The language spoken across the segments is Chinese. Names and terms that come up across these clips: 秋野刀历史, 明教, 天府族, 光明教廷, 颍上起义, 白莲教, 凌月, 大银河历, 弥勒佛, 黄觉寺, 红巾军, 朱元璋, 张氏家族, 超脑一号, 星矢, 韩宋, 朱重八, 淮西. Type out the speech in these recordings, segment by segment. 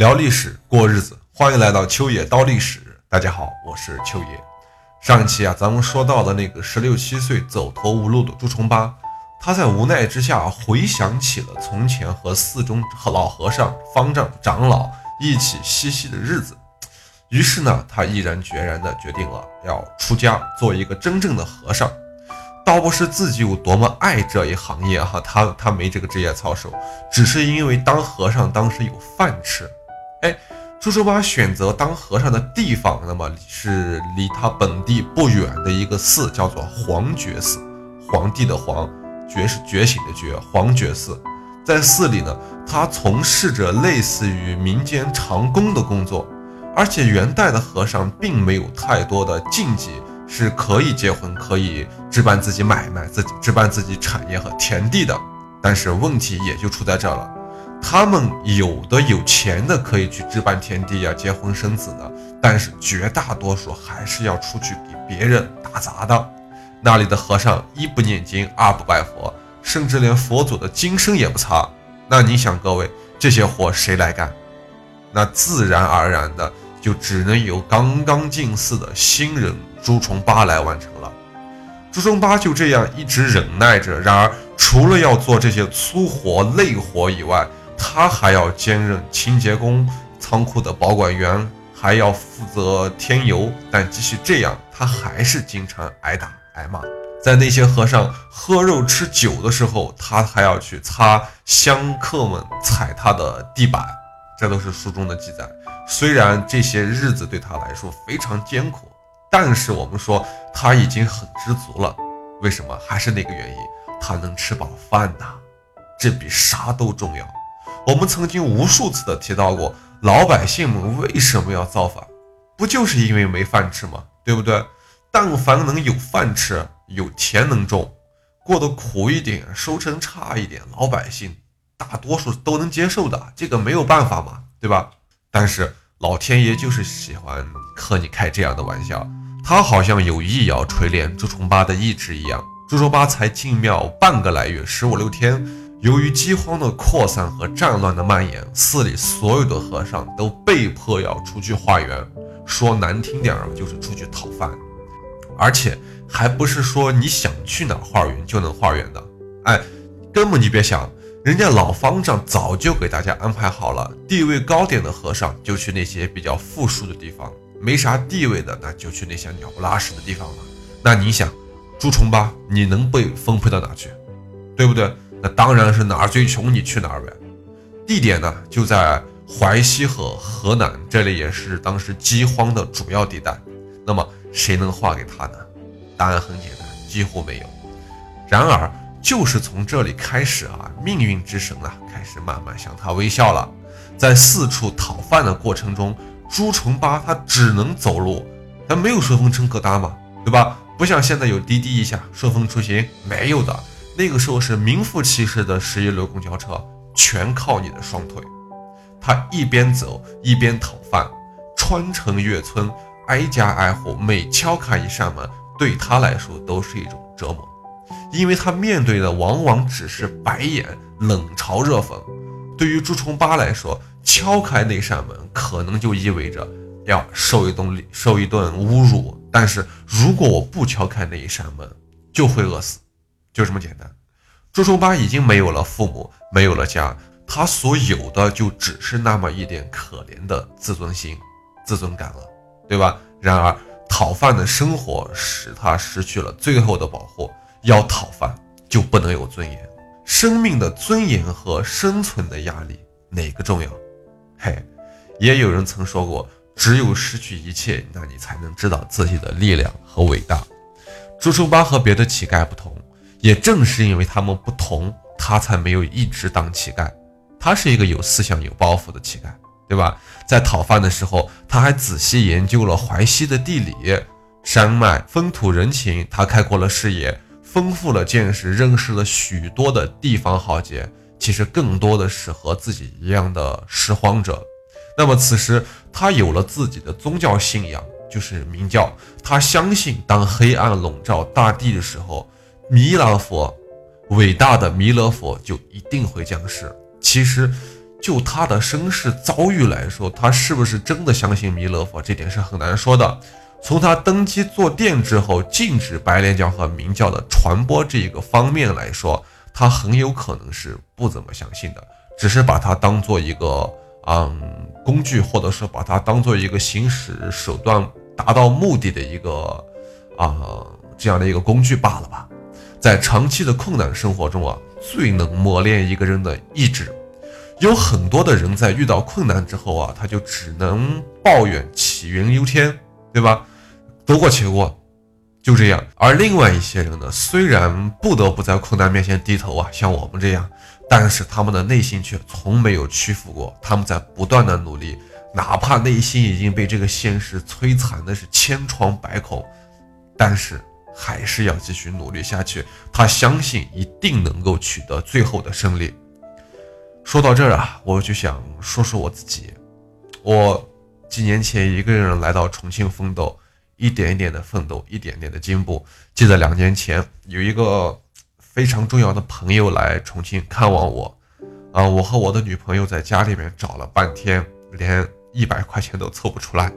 聊历史过日子，欢迎来到秋野刀历史。大家好，我是秋野。上一期啊，咱们说到的那个16、17岁走投无路的朱重八，他在无奈之下回想起了从前和寺中老和尚、方丈、长老一起嬉戏的日子，于是呢，他毅然决然地决定了要出家，做一个真正的和尚。倒不是自己有多么爱这一行业哈，他没这个职业操守，只是因为当和尚当时有饭吃。朱重八选择当和尚的地方，那么是离他本地不远的一个寺，叫做黄觉寺。皇帝的皇，觉是觉醒的觉，黄觉寺。在寺里呢，他从事着类似于民间长工的工作，而且元代的和尚并没有太多的禁忌，是可以结婚，可以置办自己买卖，置办自己产业和田地的。但是问题也就出在这了，他们有的有钱的可以去置办田地啊，结婚生子的，但是绝大多数还是要出去给别人打杂的。那里的和尚一不念经，二不拜佛，甚至连佛祖的经声也不擦。那你想各位，这些活谁来干？那自然而然的就只能由刚刚进寺的新人朱重八来完成了。朱重八就这样一直忍耐着，然而除了要做这些粗活累活以外，他还要兼任清洁工、仓库的保管员，还要负责添油。但即使这样，他还是经常挨打挨骂。在那些和尚喝肉吃酒的时候，他还要去擦香客们踩他的地板，这都是书中的记载。虽然这些日子对他来说非常艰苦，但是我们说他已经很知足了。为什么？还是那个原因，他能吃饱饭呐，这比啥都重要。我们曾经无数次的提到过，老百姓们为什么要造反？不就是因为没饭吃吗？对不对？但凡能有饭吃，有田能种，过得苦一点，收成差一点，老百姓大多数都能接受的，这个没有办法嘛，对吧？但是老天爷就是喜欢和你开这样的玩笑，他好像有意要锤炼朱重八的意志一样。朱重八才进庙半个来月，15、16天，由于饥荒的扩散和战乱的蔓延，寺里所有的和尚都被迫要出去化缘，说难听点就是出去讨饭。而且还不是说你想去哪化缘就能化缘的，根本你别想，人家老方丈早就给大家安排好了，地位高点的和尚就去那些比较富庶的地方，没啥地位的那就去那些鸟不拉屎的地方了。那你想，朱重八你能被分配到哪去？对不对？那当然是哪儿最穷你去哪儿呗。地点呢就在淮西和河南，这里也是当时饥荒的主要地带。那么谁能化给他呢？答案很简单，几乎没有。然而就是从这里开始啊，命运之神啊开始慢慢向他微笑了。在四处讨饭的过程中，朱重八他只能走路，他没有顺风车可搭嘛，对吧？不像现在有滴滴一下顺风出行，没有的。那个时候是名副其实的11路公交车，全靠你的双腿。他一边走一边讨饭，穿城越村，挨家挨户，每敲开一扇门，对他来说都是一种折磨。因为他面对的往往只是白眼、冷嘲热讽。对于朱重八来说，敲开那扇门可能就意味着要受一顿侮辱，但是如果我不敲开那一扇门，就会饿死，就这么简单。朱重八已经没有了父母，没有了家，他所有的就只是那么一点可怜的自尊心、自尊感了，对吧？然而讨饭的生活使他失去了最后的保护，要讨饭就不能有尊严。生命的尊严和生存的压力哪个重要？也有人曾说过，只有失去一切，那你才能知道自己的力量和伟大。朱重八和别的乞丐不同，也正是因为他们不同，他才没有一直当乞丐。他是一个有思想有抱负的乞丐，对吧？在讨饭的时候，他还仔细研究了淮西的地理、山脉、风土人情，他开阔了视野，丰富了见识，认识了许多的地方豪杰，其实更多的是和自己一样的拾荒者。那么此时他有了自己的宗教信仰，就是明教。他相信当黑暗笼罩大地的时候，弥勒佛，伟大的弥勒佛就一定会降世。其实就他的身世遭遇来说，他是不是真的相信弥勒佛，这点是很难说的。从他登基坐殿之后，禁止白莲教和明教的传播这个方面来说，他很有可能是不怎么相信的，只是把它当做一个工具，或者是把它当做一个行使手段达到目的的一个这样的一个工具罢了吧。在长期的困难生活中啊，最能磨练一个人的意志。有很多的人在遇到困难之后啊，他就只能抱怨杞人忧天，对吧？得过且过，就这样。而另外一些人呢，虽然不得不在困难面前低头啊，像我们这样，但是他们的内心却从没有屈服过，他们在不断的努力，哪怕内心已经被这个现实摧残的是千疮百孔，但是还是要继续努力下去，他相信一定能够取得最后的胜利。说到这儿啊，我就想说说我自己。我几年前一个人来到重庆奋斗，一点一点的奋斗，一点点的进步。记得2年前有一个非常重要的朋友来重庆看望我，我和我的女朋友在家里面找了半天，连100块钱都凑不出来，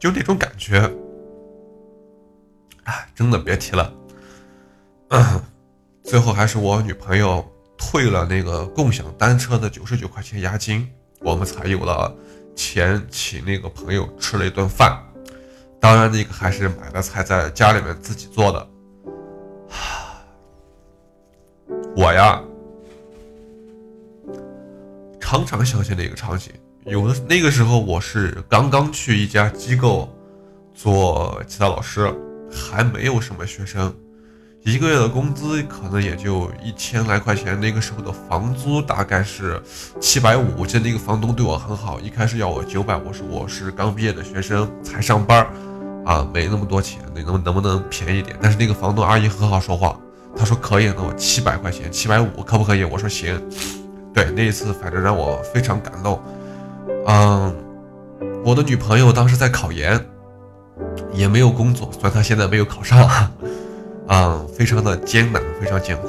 就那种感觉，真的别提了。最后还是我女朋友退了那个共享单车的99块钱押金，我们才有了钱请那个朋友吃了一顿饭。当然那个还是买的菜，在家里面自己做的。我呀，常常想起那个场景。有的那个时候我是刚刚去一家机构做吉他老师，还没有什么学生，一个月的工资可能也就1000来块钱，那个时候的房租大概是750。我记得那个房东对我很好，一开始要我900，我说我是刚毕业的学生才上班没那么多钱，你能不能便宜点？但是那个房东阿姨很好说话，她说可以，那我700块钱750可不可以？我说行。对，那一次反正让我非常感动。我的女朋友当时在考研，也没有工作，虽然他现在没有考上，非常的艰难，非常艰苦。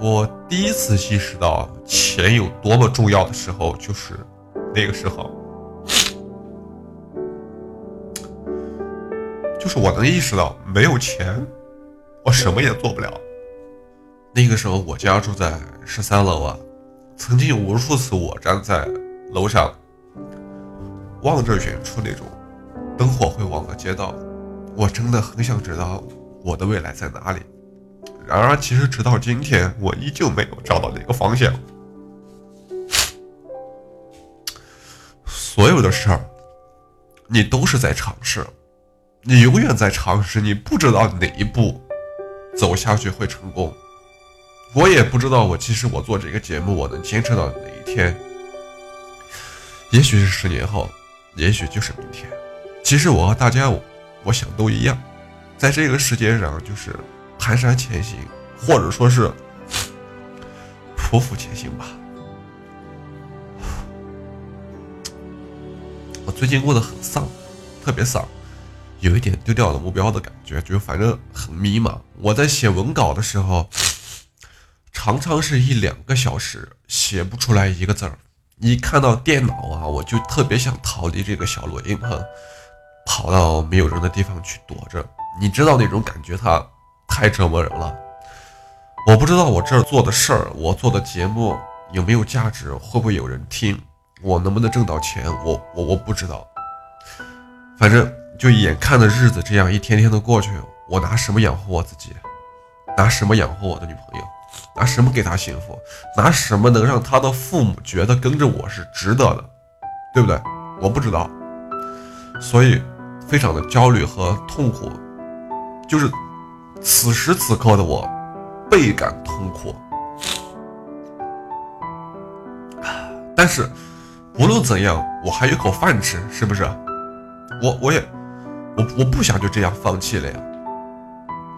我第一次意识到钱有多么重要的时候，就是那个时候，就是我能意识到没有钱我什么也做不了。那个时候我家住在13楼啊，曾经有无数次我站在楼上望着远处那种灯火辉煌的街道，我真的很想知道我的未来在哪里。然而其实直到今天我依旧没有找到那个方向。所有的事儿你都是在尝试，你永远在尝试，你不知道哪一步走下去会成功。我也不知道其实我做这个节目我能坚持到哪一天，也许是10年后，也许就是明天。其实我和大家我想都一样，在这个世界上就是蹒跚前行，或者说是匍匐前行吧。我最近过得很丧，特别丧，有一点丢掉了目标的感觉，就反正很迷茫。我在写文稿的时候常常是1-2个小时写不出来一个字儿。一看到电脑啊，我就特别想逃离这个小录音棚，跑到没有人的地方去躲着，你知道那种感觉，它太折磨人了。我不知道我这儿做的事儿，我做的节目有没有价值，会不会有人听，我能不能挣到钱，我不知道。反正就眼看着日子这样一天天的过去，我拿什么养活我自己？拿什么养活我的女朋友？拿什么给她幸福？拿什么能让她的父母觉得跟着我是值得的？对不对？我不知道，所以非常的焦虑和痛苦。就是此时此刻的我倍感痛苦。但是无论怎样我还有口饭吃，是不是？我不想就这样放弃了呀。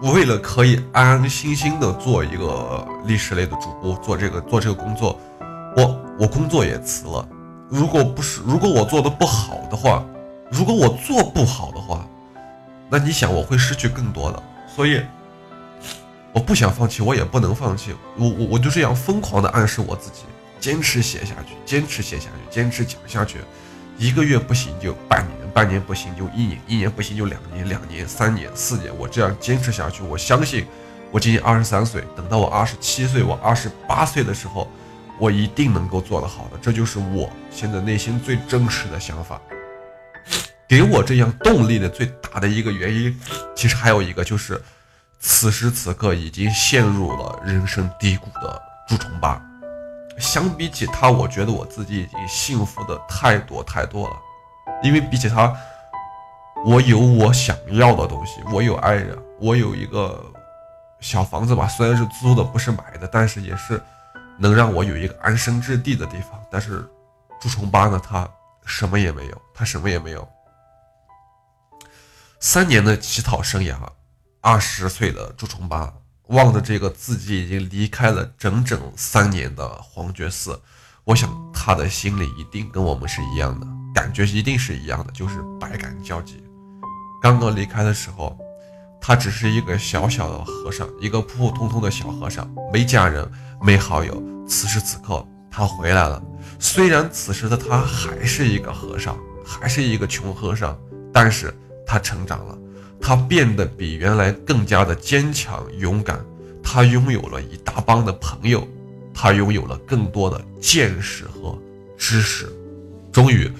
我为了可以安安心心的做一个历史类的主播，做这个工作，我工作也辞了。如果我做的不好的话，如果我做不好的话，那你想我会失去更多的。所以我不想放弃，我也不能放弃，我就这样疯狂的暗示我自己，坚持写下去，坚持写下去，坚持讲下去。一个月不行就半年，半年不行就一年，一年不行就两年，两年三年四年，我这样坚持下去，我相信我今年23岁，等到我27岁，我28岁的时候，我一定能够做得好的。这就是我现在内心最真实的想法。给我这样动力的最大的一个原因，其实还有一个就是此时此刻已经陷入了人生低谷的朱重八，相比起他，我觉得我自己已经幸福的太多太多了。因为比起他，我有我想要的东西，我有爱人，我有一个小房子吧，虽然是租的不是买的，但是也是能让我有一个安身之地的地方。但是朱重八呢，他什么也没有，他什么也没有。3年的乞讨生涯，20岁的朱重八望着这个自己已经离开了整整3年的黄觉寺，我想他的心里一定跟我们是一样的，感觉一定是一样的，就是百感交集。刚刚离开的时候，他只是一个小小的和尚，一个普普通通的小和尚，没家人没好友。此时此刻他回来了，虽然此时的他还是一个和尚，还是一个穷和尚，但是他成长了，他变得比原来更加的坚强勇敢，他拥有了一大帮的朋友，他拥有了更多的见识和知识。终于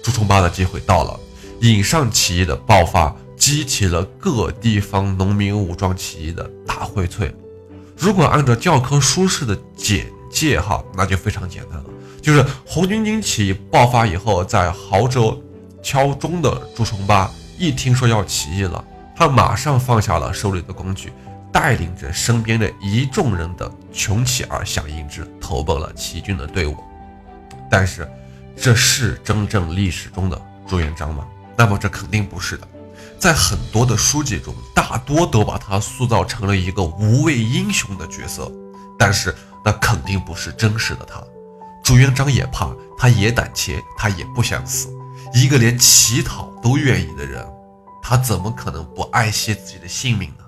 朱重八的机会到了，颍上起义的爆发激起了各地方农民武装起义的大荟萃。如果按照教科书式的简介哈，那就非常简单了，就是红军军起义爆发以后，在亳州敲钟的朱重八一听说要起义了，他马上放下了手里的工具，带领着身边的一众人的穷起而响应之，投奔了起义军的队伍。但是这是真正历史中的朱元璋吗？那么这肯定不是的。在很多的书籍中，大多都把他塑造成了一个无畏英雄的角色，但是那肯定不是真实的他。朱元璋也怕，他也胆怯，他也不想死。一个连乞讨都愿意的人，他怎么可能不爱惜自己的性命呢？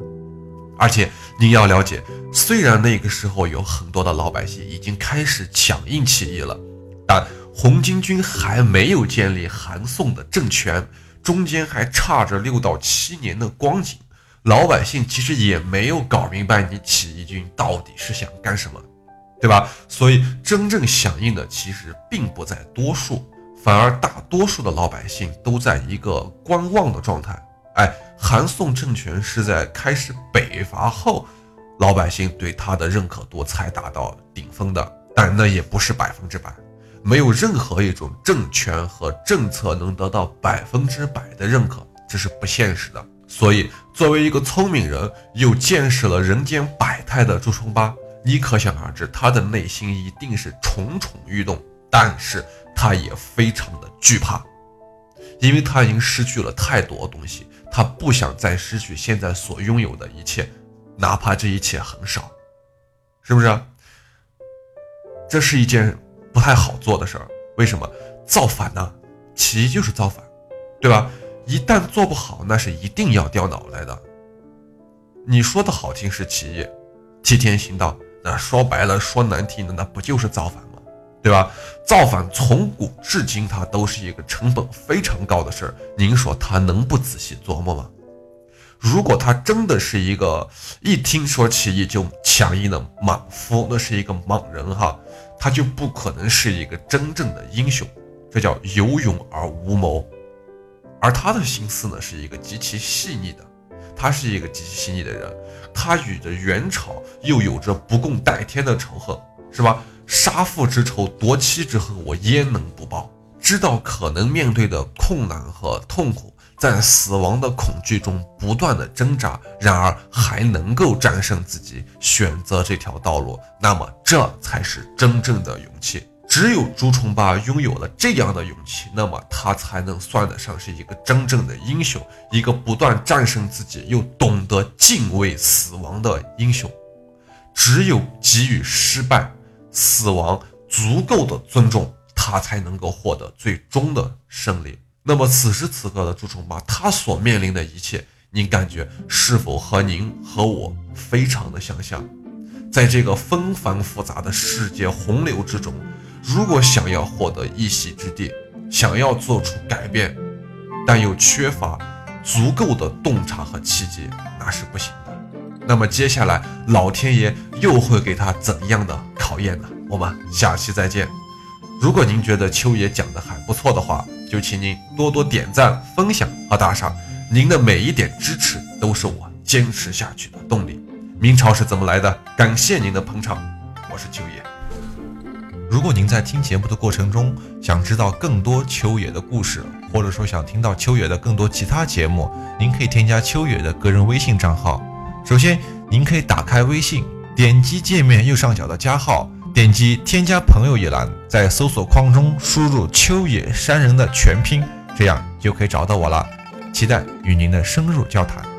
而且您要了解，虽然那个时候有很多的老百姓已经开始响应起义了，但红巾军还没有建立韩宋的政权，中间还差着6到7年的光景，老百姓其实也没有搞明白你起义军到底是想干什么，对吧？所以真正响应的其实并不在多数，反而大多数的老百姓都在一个观望的状态。韩宋政权是在开始北伐后，老百姓对他的认可度才达到顶峰的，但那也不是100%，没有任何一种政权和政策能得到100%的认可，这是不现实的。所以作为一个聪明人，又见识了人间百态的朱重八，你可想而知他的内心一定是蠢蠢欲动，但是他也非常的惧怕，因为他已经失去了太多东西，他不想再失去现在所拥有的一切，哪怕这一切很少，是不是？这是一件不太好做的事儿。为什么？造反呢？起义就是造反，对吧？一旦做不好，那是一定要掉脑袋的。你说的好听是起义，替天行道，那说白了说难听的，那不就是造反吗？对吧？造反从古至今它都是一个成本非常高的事儿，您说他能不仔细琢磨吗？如果他真的是一个一听说起义就响应的莽夫，那是一个莽人哈，他就不可能是一个真正的英雄，这叫有勇而无谋。而他的心思呢，是一个极其细腻的，他是一个极其细腻的人，他与着元朝又有着不共戴天的仇恨，是吧？杀父之仇夺妻之恨，我焉能不报？知道可能面对的困难和痛苦，在死亡的恐惧中不断的挣扎，然而还能够战胜自己，选择这条道路，那么这才是真正的勇气。只有朱重八拥有了这样的勇气，那么他才能算得上是一个真正的英雄，一个不断战胜自己又懂得敬畏死亡的英雄。只有给予失败死亡足够的尊重，他才能够获得最终的胜利。那么此时此刻的朱重八，他所面临的一切，您感觉是否和您和我非常的相像？在这个纷繁复杂的世界洪流之中，如果想要获得一席之地，想要做出改变，但又缺乏足够的洞察和契机，那是不行的。那么接下来老天爷又会给他怎样的考验呢？我们下期再见。如果您觉得秋野讲的还不错的话，就请您多多点赞、分享和打赏，您的每一点支持都是我坚持下去的动力。明朝是怎么来的？感谢您的捧场，我是秋野。如果您在听节目的过程中想知道更多秋野的故事，或者说想听到秋野的更多其他节目，您可以添加秋野的个人微信账号。首先您可以打开微信，点击界面右上角的加号，点击添加朋友一栏，在搜索框中输入秋野山人的全拼，这样就可以找到我了。期待与您的深入交谈。